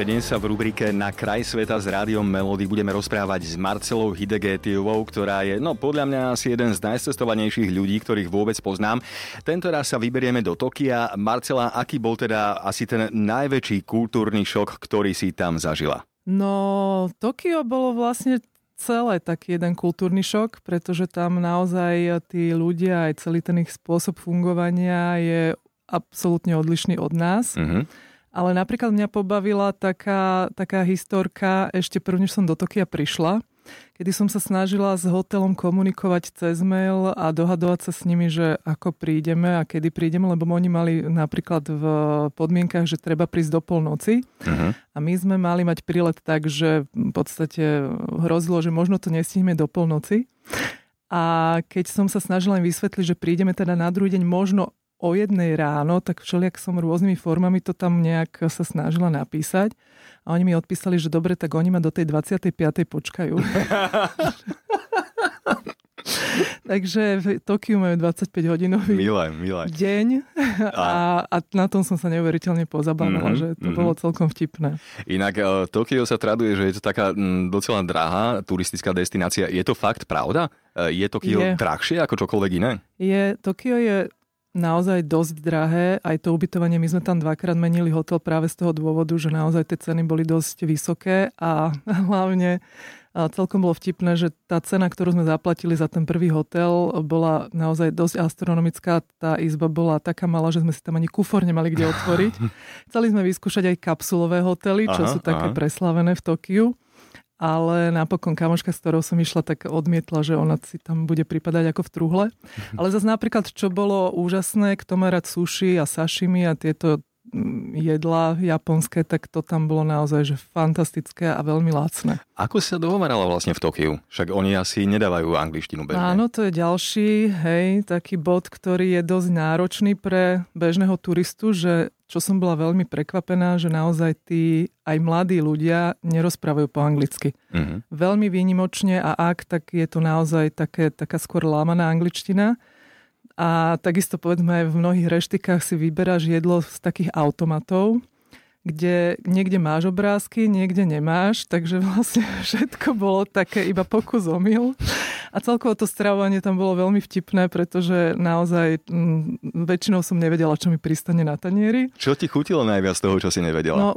Dnes sa v rubrike Na kraj sveta s rádiom Melody budeme rozprávať s Marcelou Hideghetyovou, ktorá je podľa mňa asi jeden z najcestovanejších ľudí, ktorých vôbec poznám. Tentoraz sa vyberieme do Tokia. Marcela, aký bol teda asi ten najväčší kultúrny šok, ktorý si tam zažila? Tokio bolo vlastne celé taký jeden kultúrny šok, pretože tam naozaj tí ľudia aj celý ten ich spôsob fungovania je absolútne odlišný od nás. Mhm. Ale napríklad mňa pobavila taká historka, ešte prvne, než som do Tokia prišla, kedy som sa snažila s hotelom komunikovať cez mail a dohadovať sa s nimi, že ako prídeme a kedy prídeme, lebo oni mali napríklad v podmienkach, že treba prísť do polnoci. Uh-huh. A my sme mali mať prílet tak, že v podstate hrozilo, že možno to nestihneme do polnoci. A keď som sa snažila im vysvetliť, že prídeme teda na druhý deň možno o 1:00 ráno, tak všelijak som rôznymi formami to tam nejak sa snažila napísať. A oni mi odpísali, že dobre, tak oni ma do tej 25. počkajú. Takže v Tokiu majú 25-hodinový deň a na tom som sa neuveriteľne pozabavila, že to bolo celkom vtipné. Inak Tokio sa traduje, že je to taká docela drahá turistická destinácia. Je to fakt pravda? Je Tokio drahšie ako čokoľvek iné? Tokio je naozaj dosť drahé. Aj to ubytovanie, my sme tam dvakrát menili hotel práve z toho dôvodu, že naozaj tie ceny boli dosť vysoké a hlavne celkom bolo vtipné, že tá cena, ktorú sme zaplatili za ten prvý hotel, bola naozaj dosť astronomická. Tá izba bola taká malá, že sme si tam ani kufor nemali kde otvoriť. Chceli sme vyskúšať aj kapsulové hotely, čo sú také preslavené v Tokiu. Ale napokon kamoška, s ktorou som išla, tak odmietla, že ona si tam bude pripadať ako v truhle. Ale zase napríklad, čo bolo úžasné, kto má rád sushi a sashimi a tieto jedlá japonské, tak to tam bolo naozaj že fantastické a veľmi lacné. Ako sa dohovarala vlastne v Tokiu? Však oni asi nedávajú angličtinu bežne. Áno, to je ďalší, taký bod, ktorý je dosť náročný pre bežného turistu, že čo som bola veľmi prekvapená, že naozaj tí aj mladí ľudia nerozprávajú po anglicky. Mm-hmm. Veľmi výnimočne a ak, tak je to naozaj taká skôr lámaná angličtina. A takisto povedzme aj v mnohých reštikách si vyberáš jedlo z takých automatov, kde niekde máš obrázky, niekde nemáš, takže vlastne všetko bolo také iba pokus omyl. A celkovo to stravovanie tam bolo veľmi vtipné, pretože naozaj väčšinou som nevedela, čo mi pristane na tanieri. Čo ti chutilo najviac z toho, čo si nevedela?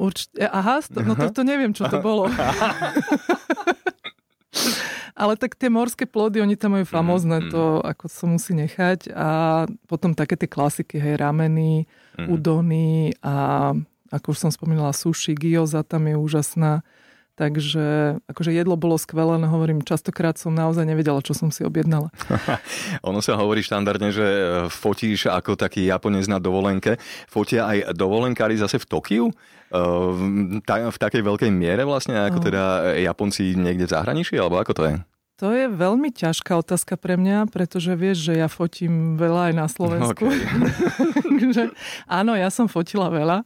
To neviem, čo to bolo. Ale tak tie morské plody, oni tam majú famózne, to ako sa musí nechať. A potom také tie klasiky, rameny, udony a ako už som spomínala, sushi, gyoza tam je úžasná. Takže akože jedlo bolo skvelé, hovorím, častokrát som naozaj nevedela, čo som si objednala. Ono sa hovorí štandardne, že fotíš ako taký Japonec na dovolenke. Fotia aj dovolenkári zase v Tokiu? V takej veľkej miere vlastne, ako teda Japonci niekde v zahraničí, alebo ako to je? To je veľmi ťažká otázka pre mňa, pretože vieš, že ja fotím veľa aj na Slovensku. Okay. Áno, ja som fotila veľa.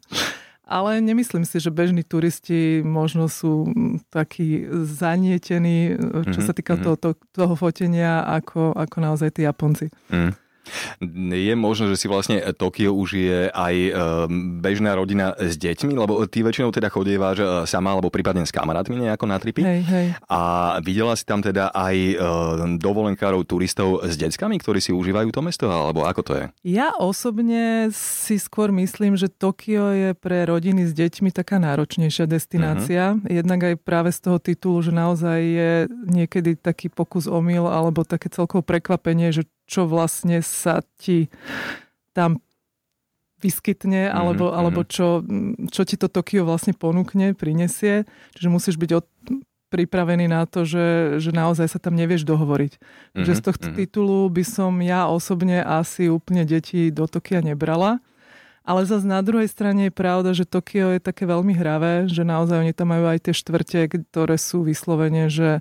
Ale nemyslím si, že bežní turisti možno sú takí zanietení, čo sa týka toho fotenia, ako naozaj tí Japonci. Je možné, že si vlastne Tokio už je aj bežná rodina s deťmi, lebo ty väčšinou teda chodieváš sama, alebo prípadne s kamarátmi nejako na tripy. Hej. A videla si tam teda aj dovolenkárov, turistov s deckami, ktorí si užívajú to mesto, alebo ako to je? Ja osobne si skôr myslím, že Tokio je pre rodiny s deťmi taká náročnejšia destinácia. Jednak aj práve z toho titulu, že naozaj je niekedy taký pokus omyl, alebo také celkovo prekvapenie, že čo vlastne sa ti tam vyskytne, alebo čo ti to Tokio vlastne ponúkne, prinesie. Čiže musíš byť pripravený na to, že naozaj sa tam nevieš dohovoriť. Takže z tohto titulu by som ja osobne asi úplne deti do Tokia nebrala. Ale zase na druhej strane je pravda, že Tokio je také veľmi hravé, že naozaj oni tam majú aj tie štvrte, ktoré sú vyslovene, že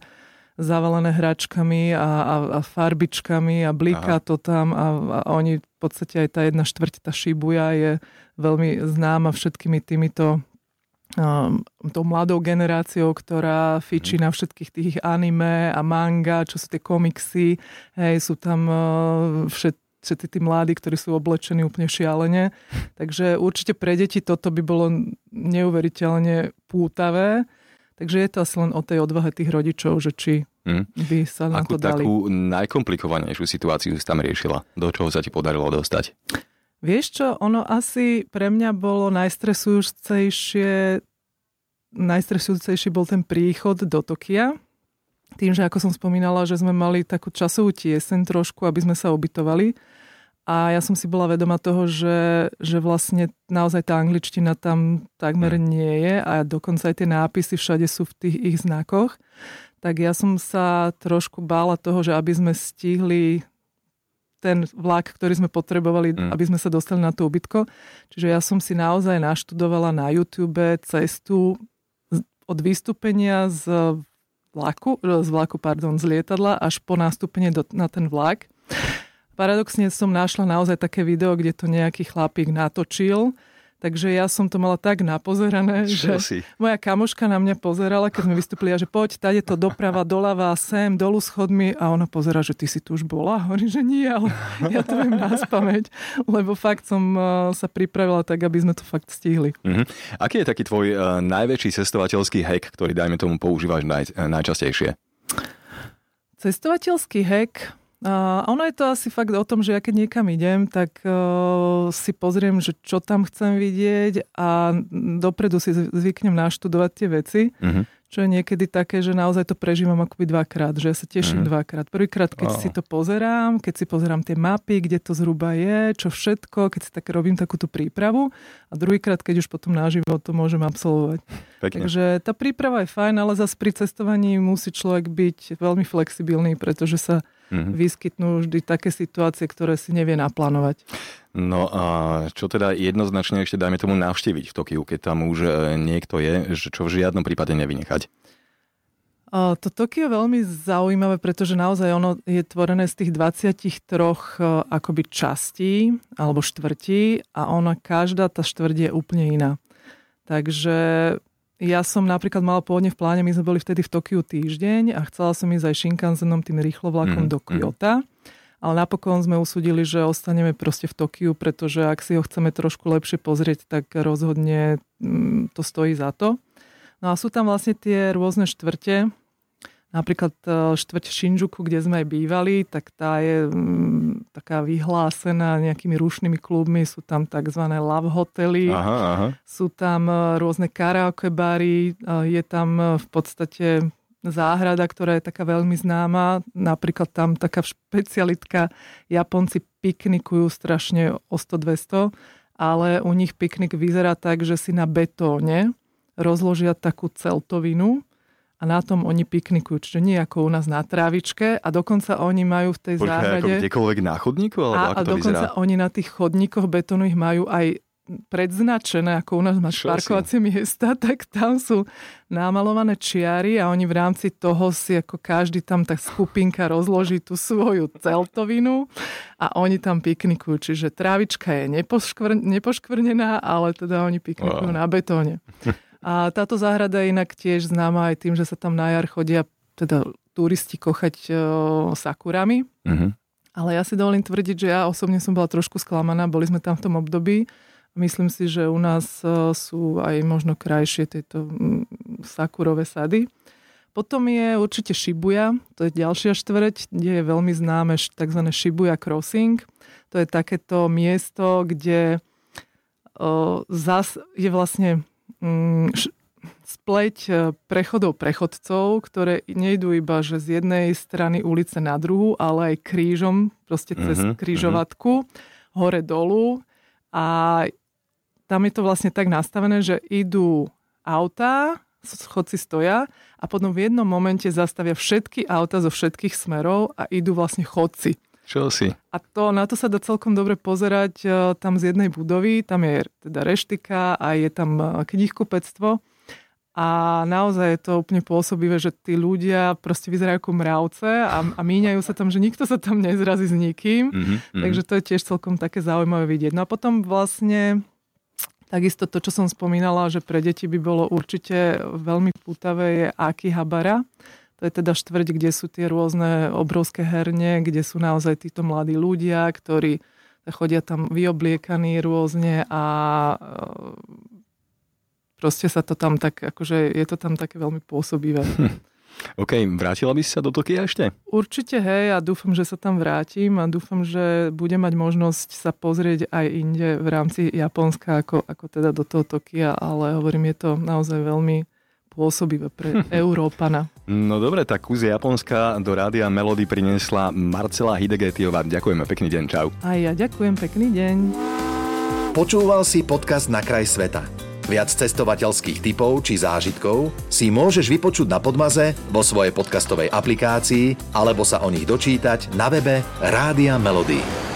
zavalené hračkami a farbičkami a bliká to tam a oni v podstate aj tá jedna štvrť, tá Shibuya je veľmi známa všetkými týmito tou mladou generáciou, ktorá fičí na všetkých tých anime a manga, čo sú tie komiksy. Hej, sú tam všetci tí mladí, ktorí sú oblečení úplne šialene. Takže určite pre deti toto by bolo neuveriteľne pútavé. Takže je to asi len o tej odvahe tých rodičov, že či by sa na to dali. Akú takú najkomplikovanejšiu situáciu si tam riešila? Do čoho sa ti podarilo dostať? Vieš čo, ono asi pre mňa bolo najstresujúcejší bol ten príchod do Tokia. Tým, že ako som spomínala, že sme mali takú časovú tieseň trošku, aby sme sa ubytovali. A ja som si bola vedomá toho, že vlastne naozaj tá angličtina tam takmer nie je a dokonca aj tie nápisy všade sú v tých ich znakoch. Tak ja som sa trošku bála toho, že aby sme stihli ten vlak, ktorý sme potrebovali, aby sme sa dostali na to ubytko. Čiže ja som si naozaj naštudovala na YouTube cestu od vystúpenia z lietadla až po nastúpenie na ten vlak. Paradoxne som našla naozaj také video, kde to nejaký chlapík natočil, takže ja som to mala tak napozerané, že moja kamoška na mňa pozerala, keď sme vystúpili, že poď, tady to doprava, doľava, sem, dolu schodmi a ona pozera, že ty si tu už bola. Hovorí, že nie, ale ja to viem naspamäť, lebo fakt som sa pripravila tak, aby sme to fakt stihli. Aký je taký tvoj najväčší cestovateľský hack, ktorý, dajme tomu, používaš najčastejšie? Cestovateľský hack... ono je to asi fakt o tom, že ja keď niekam idem, tak si pozriem, že čo tam chcem vidieť a dopredu si zvyknem naštudovať tie veci, čo je niekedy také, že naozaj to prežívam akoby dvakrát, že ja sa teším dvakrát. Prvýkrát, keď si to pozerám, keď si pozerám tie mapy, kde to zhruba je, čo všetko, keď si tak robím takúto prípravu a druhýkrát, keď už potom naživo to môžem absolvovať. Pekne. Takže tá príprava je fajn, ale zase pri cestovaní musí človek byť veľmi flexibilný, pretože sa vyskytnú vždy také situácie, ktoré si nevie naplánovať. No a čo teda jednoznačne ešte dajme tomu navštíviť v Tokiu, keď tam už niekto je, že čo v žiadnom prípade nevynechať? To Tokio je veľmi zaujímavé, pretože naozaj ono je tvorené z tých 23 akoby častí alebo štvrtí a ona každá tá štvrť je úplne iná. Takže ja som napríklad mala pôvodne v pláne, my sme boli vtedy v Tokiu týždeň a chcela som ísť aj Shinkansenom, tým rýchlovlakom do Kyota, ale napokon sme usúdili, že ostaneme proste v Tokiu, pretože ak si ho chceme trošku lepšie pozrieť, tak rozhodne to stojí za to. No a sú tam vlastne tie rôzne štvrte, napríklad štvrť Shinjuku, kde sme aj bývali, tak tá je taká vyhlásená nejakými rušnými klubmi, sú tam takzvané love hotely, sú tam rôzne karaoke bary, je tam v podstate záhrada, ktorá je taká veľmi známa, napríklad tam taká špecialitka, Japonci piknikujú strašne o 100-200, ale u nich piknik vyzerá tak, že si na betóne rozložia takú celtovinu, a na tom oni piknikujú, čiže nie ako u nás na trávičke a dokonca oni majú v tej záhrade... Ako kdekoľvek na chodníku? Alebo ako to dokonca vyzerá? Oni na tých chodníkoch betónových majú aj predznačené, ako u nás máš parkovacie miesta, tak tam sú namalované čiary a oni v rámci toho si ako každý tam tá skupinka rozloží tú svoju celtovinu a oni tam piknikujú. Čiže trávička je nepoškvrnená, ale teda oni piknikujú na betóne. A táto záhrada je inak tiež známa aj tým, že sa tam na jar chodia teda turisti kochať sakurami. Ale ja si dovolím tvrdiť, že ja osobne som bola trošku sklamaná. Boli sme tam v tom období. Myslím si, že u nás sú aj možno krajšie tieto sakurové sady. Potom je určite Shibuya, to je ďalšia štvrť, kde je veľmi známe tzv. Shibuya crossing. To je takéto miesto, kde zas je vlastne spleť prechodov prechodcov, ktoré nejdú iba že z jednej strany ulice na druhú, ale aj krížom, proste cez krížovatku, hore dolu a tam je to vlastne tak nastavené, že idú autá, chodci stoja a potom v jednom momente zastavia všetky autá zo všetkých smerov a idú vlastne chodci. Čo si? A to, na to sa dá celkom dobre pozerať tam z jednej budovy, tam je teda reštika a je tam knihkupectvo a naozaj je to úplne pôsobivé, že tí ľudia proste vyzerajú ako mravce a míňajú sa tam, že nikto sa tam nezrazí s nikým, takže to je tiež celkom také zaujímavé vidieť. No a potom vlastne Takisto to, čo som spomínala, že pre deti by bolo určite veľmi pútavé, je Akihabara. To je teda štvrť, kde sú tie rôzne obrovské herne, kde sú naozaj títo mladí ľudia, ktorí chodia tam vyobliekaní rôzne a proste sa to tam tak, akože je to tam také veľmi pôsobivé. OK, vrátila by si sa do Tokia ešte? Určite, hej, a dúfam, že sa tam vrátim a dúfam, že budem mať možnosť sa pozrieť aj inde v rámci Japonska, ako teda do toho Tokia, ale hovorím, je to naozaj veľmi pôsobivé pre Európana. No dobre, tak kus Japonska do rádia Melody priniesla Marcela Hideghetyová. Ďakujeme, pekný deň, čau. A ja ďakujem, pekný deň. Počúval si podcast Na kraj sveta. Viac cestovateľských tipov či zážitkov si môžeš vypočuť na Podmaze vo svojej podcastovej aplikácii alebo sa o nich dočítať na webe Rádia Melody.